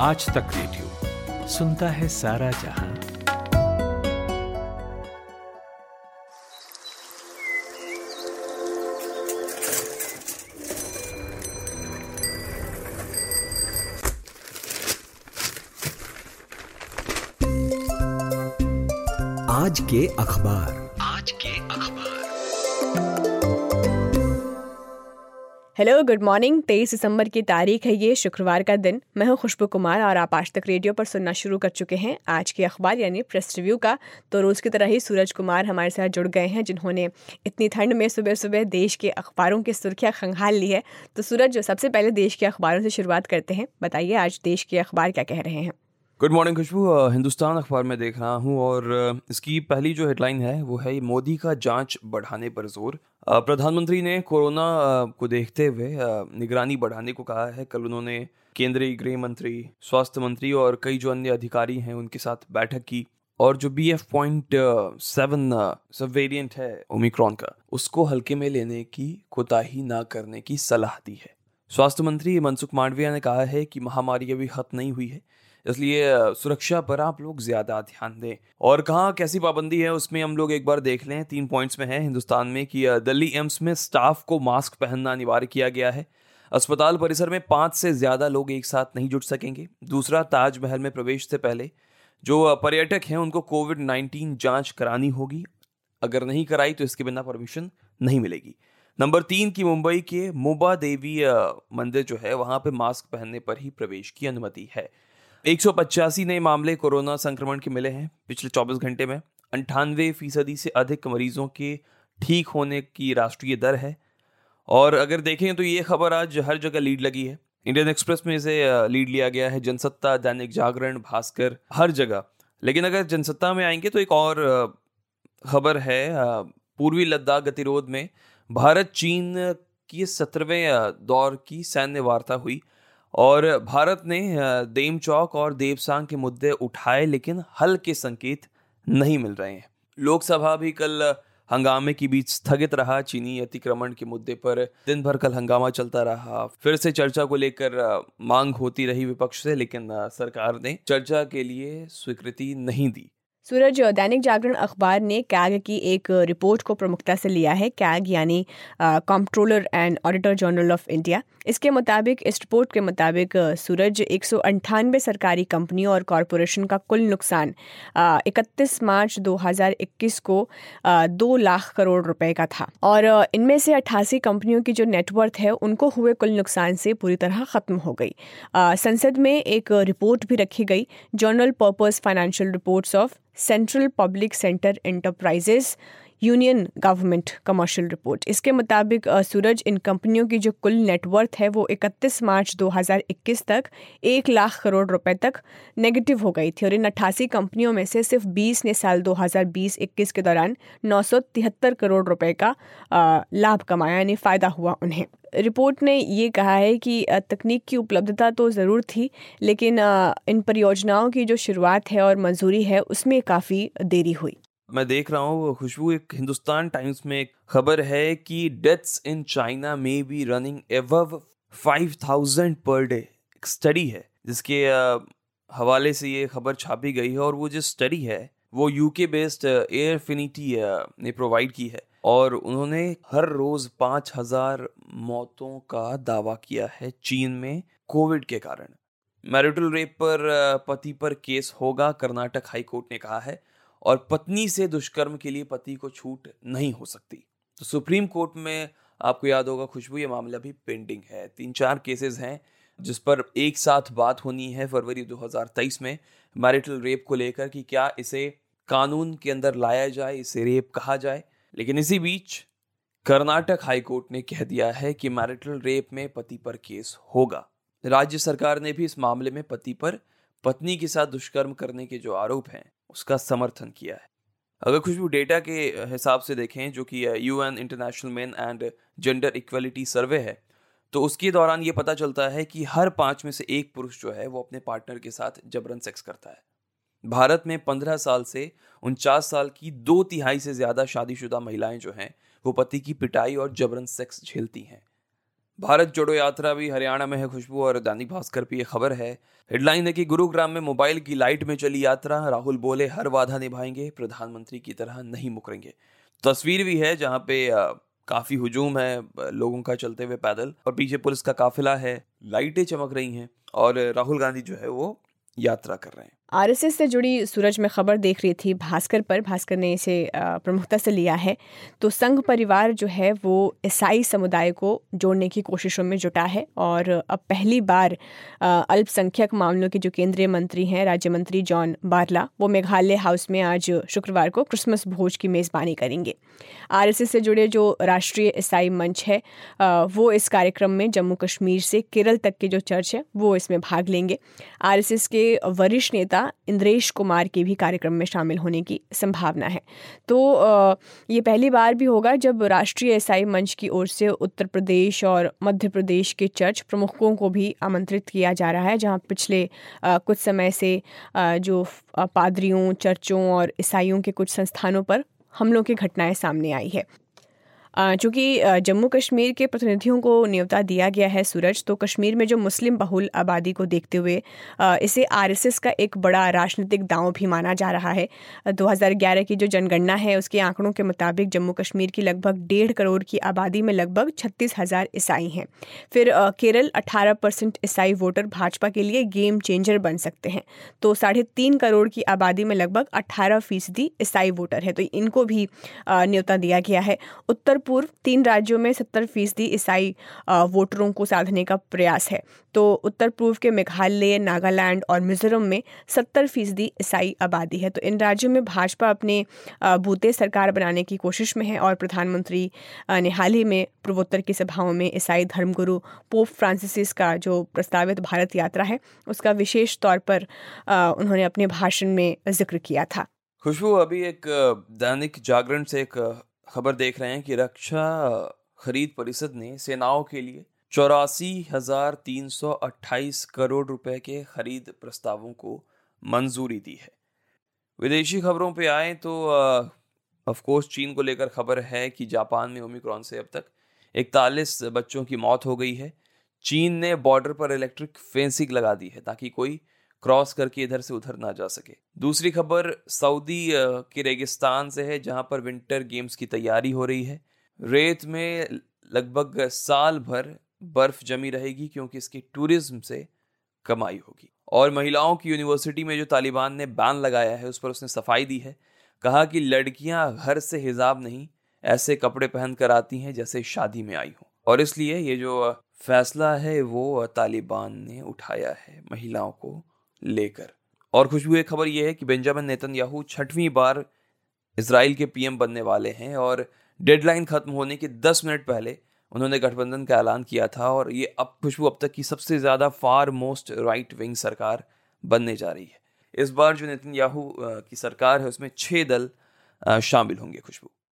आज तक रेडियो सुनता है सारा जहां। आज के अखबार। Hello, good morning. 23 दिसंबर की तारीख है, ये शुक्रवार का दिन। मैं हूँ खुशबू कुमार और आप आज तक रेडियो पर सुनना शुरू कर चुके हैं आज के अखबार यानी प्रेस रिव्यू का। तो रोज़ की तरह ही सूरज कुमार हमारे साथ जुड़ गए हैं, जिन्होंने इतनी ठंड में सुबह सुबह देश के अखबारों की सुर्खियाँ खंगाल ली है। तो सूरज, जो सबसे पहले देश के अखबारों से शुरुआत करते हैं, बताइए आज देश के अखबार क्या कह रहे हैं। गुड मॉर्निंग खुशबू। हिंदुस्तान अखबार में देख रहा हूँ और इसकी पहली जो हेडलाइन है वो है मोदी का जांच बढ़ाने पर जोर। प्रधानमंत्री ने कोरोना को देखते हुए निगरानी बढ़ाने को कहा है। कल उन्होंने केंद्रीय गृह मंत्री, स्वास्थ्य मंत्री और कई जो अन्य अधिकारी हैं उनके साथ बैठक की और जो BF.7 सब वेरिएंट है ओमिक्रॉन का, उसको हल्के में लेने की कोताही ना करने की सलाह दी है। स्वास्थ्य मंत्री मनसुख मांडविया ने कहा है कि महामारी अभी खत्म नहीं हुई है, इसलिए सुरक्षा पर आप लोग ज़्यादा ध्यान दें। और कहाँ कैसी पाबंदी है उसमें हम लोग एक बार देख लें। 3 पॉइंट्स में है हिंदुस्तान में कि दिल्ली एम्स में स्टाफ को मास्क पहनना अनिवार्य किया गया है। अस्पताल परिसर में 5 से ज़्यादा लोग एक साथ नहीं जुट सकेंगे। दूसरा, ताजमहल में प्रवेश से पहले जो पर्यटक हैं उनको कोविड-19 जाँच करानी होगी, अगर नहीं कराई तो इसके बिना परमिशन नहीं मिलेगी। नंबर 3 की मुंबई के मुबा देवी मंदिर जो है वहाँ पर मास्क पहनने पर ही प्रवेश की अनुमति है। 185 नए मामले कोरोना संक्रमण के मिले हैं पिछले 24 घंटे में। 98% से अधिक मरीजों के ठीक होने की राष्ट्रीय दर है। और अगर देखें तो ये खबर आज हर जगह लीड लगी है। इंडियन एक्सप्रेस में इसे लीड लिया गया है, जनसत्ता, दैनिक जागरण, भास्कर, हर जगह। लेकिन अगर जनसत्ता में आएंगे तो एक और खबर है, पूर्वी लद्दाख गतिरोध में भारत चीन की 17वें दौर की सैन्य वार्ता हुई और भारत ने देमचौक और देपसांग के मुद्दे उठाए, लेकिन हल के संकेत नहीं मिल रहे हैं। लोकसभा भी कल हंगामे के बीच स्थगित रहा। चीनी अतिक्रमण के मुद्दे पर दिन भर कल हंगामा चलता रहा। फिर से चर्चा को लेकर मांग होती रही विपक्ष से, लेकिन सरकार ने चर्चा के लिए स्वीकृति नहीं दी। सूरज, दैनिक जागरण अखबार ने कैग की एक रिपोर्ट को प्रमुखता से लिया है। कैग यानी controller and auditor general of India. इसके मुताबिक, इस रिपोर्ट के मुताबिक सूरज, 198 सरकारी कंपनियों और कॉरपोरेशन का कुल नुकसान 31 मार्च 2021 को 2 लाख करोड़ रुपए का था और इनमें से 88 कंपनियों की जो नेटवर्थ है उनको हुए कुल नुकसान से पूरी तरह खत्म हो गई। संसद में एक रिपोर्ट भी रखी गई, general purpose financial reports of central public sector enterprises union government commercial report. इसके मुताबिक सूरज, इन कंपनियों की जो कुल नेटवर्थ है वो 31 मार्च 2021 तक 1 लाख करोड़ रुपए तक नेगेटिव हो गई थी और इन 88 कंपनियों में से सिर्फ 20 ने साल 2020-21 के दौरान 973 करोड़ रुपए का लाभ कमाया, यानी फ़ायदा हुआ उन्हें। रिपोर्ट ने ये कहा है कि तकनीक की उपलब्धता तो ज़रूर थी, लेकिन इन परियोजनाओं की जो शुरुआत है और मंजूरी है उसमें काफ़ी देरी हुई। मैं देख रहा हूँ खुशबू, एक हिंदुस्तान टाइम्स में एक खबर है कि डेथ्स इन चाइना में भी रनिंग एबव 5000 पर डे। एक स्टडी है जिसके हवाले से ये खबर छापी गई है और वो जो स्टडी है वो यूके बेस्ड एयरफिनिटी ने प्रोवाइड की है और उन्होंने हर रोज़ 5000 मौतों का दावा किया है चीन में कोविड के कारण। मैरिटल रेप पर पति पर केस होगा, कर्नाटक हाईकोर्ट ने कहा है, और पत्नी से दुष्कर्म के लिए पति को छूट नहीं हो सकती। तो सुप्रीम कोर्ट में आपको याद होगा खुशबू, ये मामला भी पेंडिंग है। 3-4 केसेस हैं जिस पर एक साथ बात होनी है फरवरी 2023 में, मैरिटल रेप को लेकर कि क्या इसे कानून के अंदर लाया जाए, इसे रेप कहा जाए। लेकिन इसी बीच कर्नाटक हाईकोर्ट ने कह दिया है कि मैरिटल रेप में पति पर केस होगा। राज्य सरकार ने भी इस मामले में पति पर पत्नी के साथ दुष्कर्म करने के जो आरोप हैं उसका समर्थन किया है। अगर कुछ भी डेटा के हिसाब से देखें, जो कि UN international men and gender equality survey है, तो उसके दौरान ये पता चलता है कि हर 5 में से 1 पुरुष जो है वो अपने पार्टनर के साथ जबरन सेक्स करता है। भारत में 15 साल से 49 साल की 2/3 से ज़्यादा शादीशुदा महिलाएं जो हैं वो पति की पिटाई और जबरन सेक्स झेलती हैं। भारत जोड़ो यात्रा भी हरियाणा में है खुशबू और दैनिक भास्कर पे ये खबर है। हेडलाइन है कि गुरुग्राम में मोबाइल की लाइट में चली यात्रा, राहुल बोले हर वादा निभाएंगे, प्रधानमंत्री की तरह नहीं मुकरेंगे। तस्वीर भी है जहाँ पे काफी हुजूम है लोगों का चलते हुए पैदल और पीछे पुलिस का काफिला है, लाइटें चमक रही हैं और राहुल गांधी जो है वो यात्रा कर रहे हैं। आरएसएस से जुड़ी सूरज में खबर देख रही थी भास्कर पर, भास्कर ने इसे प्रमुखता से लिया है। तो संघ परिवार जो है वो ईसाई समुदाय को जोड़ने की कोशिशों में जुटा है और अब पहली बार अल्पसंख्यक मामलों के जो केंद्रीय मंत्री हैं राज्य मंत्री जॉन बारला, वो मेघालय हाउस में आज शुक्रवार को क्रिसमस भोज की मेज़बानी करेंगे। आरएसएस से जुड़े जो राष्ट्रीय ईसाई मंच है वो इस कार्यक्रम में जम्मू कश्मीर से केरल तक के जो चर्च है वो इसमें भाग लेंगे। आरएसएस के वरिष्ठ नेता इंद्रेश कुमार के भी कार्यक्रम में शामिल होने की संभावना है। तो ये पहली बार भी होगा जब राष्ट्रीय ईसाई मंच की ओर से उत्तर प्रदेश और मध्य प्रदेश के चर्च प्रमुखों को भी आमंत्रित किया जा रहा है, जहां पिछले कुछ समय से जो पादरियों, चर्चों और ईसाइयों के कुछ संस्थानों पर हमलों की घटनाएं सामने आई है। चूँकि जम्मू कश्मीर के प्रतिनिधियों को न्योता दिया गया है सूरज, तो कश्मीर में जो मुस्लिम बहुल आबादी को देखते हुए इसे आरएसएस का एक बड़ा राजनीतिक दांव भी माना जा रहा है। 2011 की जो जनगणना है उसके आंकड़ों के मुताबिक जम्मू कश्मीर की लगभग 1.5 करोड़ की आबादी में लगभग 36,000 ईसाई हैं। फिर केरल 18% ईसाई वोटर भाजपा के लिए गेम चेंजर बन सकते हैं। तो 3.5 करोड़ की आबादी में लगभग 18% ईसाई वोटर है, तो इनको भी न्योता दिया गया है। उत्तर पूर्व 3 राज्यों में 70% ईसाई वोटरों को साधने का प्रयास है। तो उत्तर पूर्व के मेघालय, नागालैंड और मिजोरम में 70% ईसाई आबादी है। तो इन राज्यों में भाजपा अपने बूते सरकार बनाने की कोशिश में है और प्रधानमंत्री ने हाल ही में पूर्वोत्तर की सभाओं में ईसाई धर्मगुरु पोप फ्रांसिस का जो प्रस्तावित भारत यात्रा है उसका विशेष तौर पर उन्होंने अपने भाषण में जिक्र किया था। खुशबू, अभी एक दैनिक जागरण से एक खबर देख रहे हैं कि रक्षा खरीद परिषद ने सेनाओं के लिए 84,328 करोड़ रुपए के खरीद प्रस्तावों को मंजूरी दी है। विदेशी खबरों पे आए तो ऑफ कोर्स चीन को लेकर खबर है कि जापान में ओमिक्रॉन से अब तक 41 बच्चों की मौत हो गई है। चीन ने बॉर्डर पर इलेक्ट्रिक फेंसिंग लगा दी है ताकि कोई क्रॉस करके इधर से उधर ना जा सके। दूसरी खबर सऊदी के रेगिस्तान से है जहां पर विंटर गेम्स की तैयारी हो रही है। रेत में लगभग साल भर बर्फ जमी रहेगी क्योंकि इसकी टूरिज्म से कमाई होगी। और महिलाओं की यूनिवर्सिटी में जो तालिबान ने बैन लगाया है उस पर उसने सफाई दी है, कहा कि लड़कियां घर से हिजाब नहीं ऐसे कपड़े पहन कर आती हैं जैसे शादी में आई हो और इसलिए ये जो फैसला है वो तालिबान ने उठाया है महिलाओं को लेकर। और खुशबू एक खबर यह है कि बेंजामिन नेतन्याहू 6वीं बार इजराइल के पीएम बनने वाले हैं और डेडलाइन खत्म होने के 10 मिनट पहले उन्होंने गठबंधन का ऐलान किया था और ये अब खुशबू अब तक की सबसे ज़्यादा फार मोस्ट राइट विंग सरकार बनने जा रही है। इस बार जो नेतन्याहू की सरकार है उसमें 6 दल शामिल होंगे खुशबू।